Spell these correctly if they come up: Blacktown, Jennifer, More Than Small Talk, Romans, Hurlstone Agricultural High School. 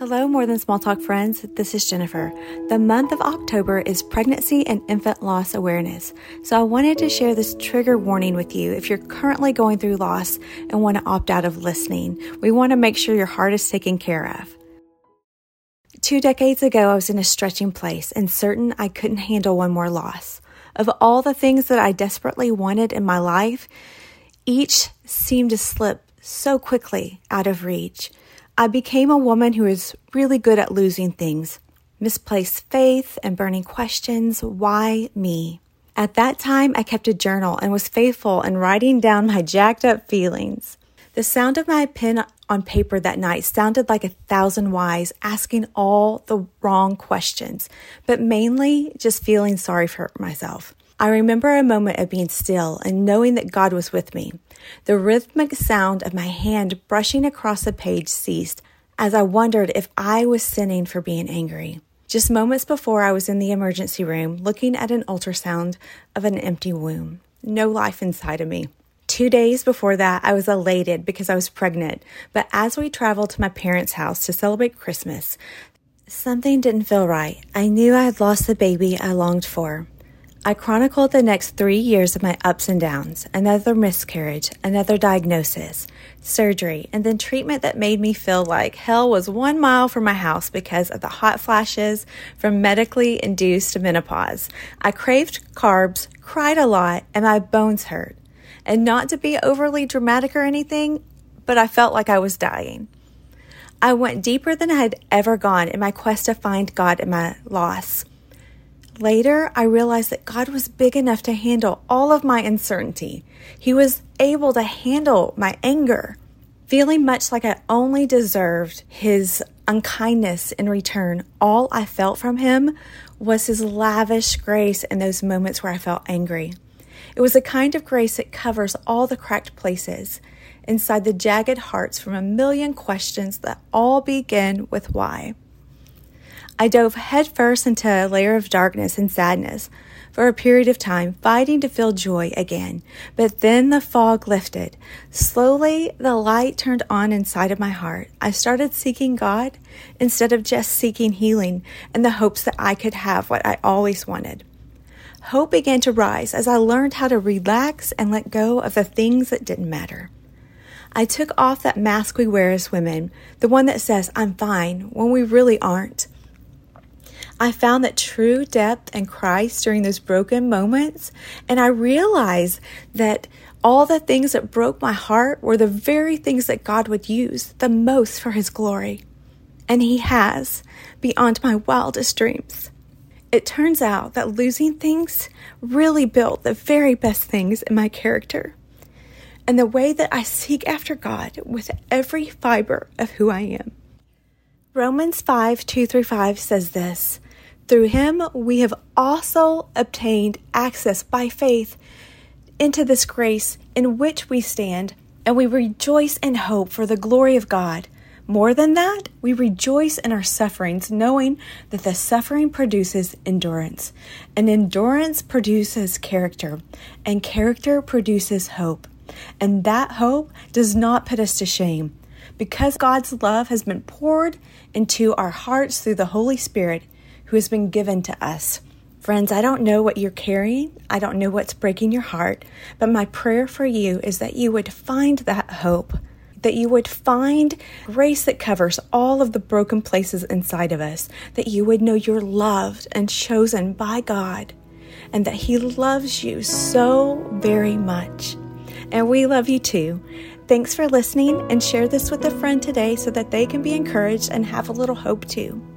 Hello, More Than Small Talk friends. This is Jennifer. The month of October is Pregnancy and Infant Loss Awareness. So I wanted to share this trigger warning with you if you're currently going through loss and want to opt out of listening. We want to make sure your heart is taken care of. 2 decades ago, I was in a stretching place and certain I couldn't handle one more loss. Of all the things that I desperately wanted in my life, each seemed to slip so quickly out of reach. I became a woman who is really good at losing things, misplaced faith and burning questions. Why me? At that time, I kept a journal and was faithful in writing down my jacked up feelings. The sound of my pen on paper that night sounded like 1,000 whys, asking all the wrong questions, but mainly just feeling sorry for myself. I remember a moment of being still and knowing that God was with me. The rhythmic sound of my hand brushing across the page ceased as I wondered if I was sinning for being angry. Just moments before, I was in the emergency room looking at an ultrasound of an empty womb. No life inside of me. 2 days before that, I was elated because I was pregnant. But as we traveled to my parents' house to celebrate Christmas, something didn't feel right. I knew I had lost the baby I longed for. I chronicled the next 3 years of my ups and downs, another miscarriage, another diagnosis, surgery, and then treatment that made me feel like hell was 1 mile from my house because of the hot flashes from medically induced menopause. I craved carbs, cried a lot, and my bones hurt. And not to be overly dramatic or anything, but I felt like I was dying. I went deeper than I had ever gone in my quest to find God in my loss. Later, I realized that God was big enough to handle all of my uncertainty. He was able to handle my anger, feeling much like I only deserved His unkindness in return. All I felt from Him was His lavish grace in those moments where I felt angry. It was a kind of grace that covers all the cracked places inside the jagged hearts from 1,000,000 questions that all begin with why. I dove headfirst into a layer of darkness and sadness for a period of time, fighting to feel joy again. But then the fog lifted. Slowly, the light turned on inside of my heart. I started seeking God instead of just seeking healing and the hopes that I could have what I always wanted. Hope began to rise as I learned how to relax and let go of the things that didn't matter. I took off that mask we wear as women, the one that says, "I'm fine," when we really aren't. I found that true depth in Christ during those broken moments, and I realized that all the things that broke my heart were the very things that God would use the most for His glory, and He has, beyond my wildest dreams. It turns out that losing things really built the very best things in my character, and the way that I seek after God with every fiber of who I am. Romans 5:2-5 says this: "Through Him we have also obtained access by faith into this grace in which we stand, and we rejoice in hope for the glory of God. More than that, we rejoice in our sufferings, knowing that the suffering produces endurance, and endurance produces character, and character produces hope. And that hope does not put us to shame, because God's love has been poured into our hearts through the Holy Spirit who has been given to us." Friends, I don't know what you're carrying. I don't know what's breaking your heart, but my prayer for you is that you would find that hope, that you would find grace that covers all of the broken places inside of us, that you would know you're loved and chosen by God, and that He loves you so very much. And we love you too. Thanks for listening, and share this with a friend today so that they can be encouraged and have a little hope too.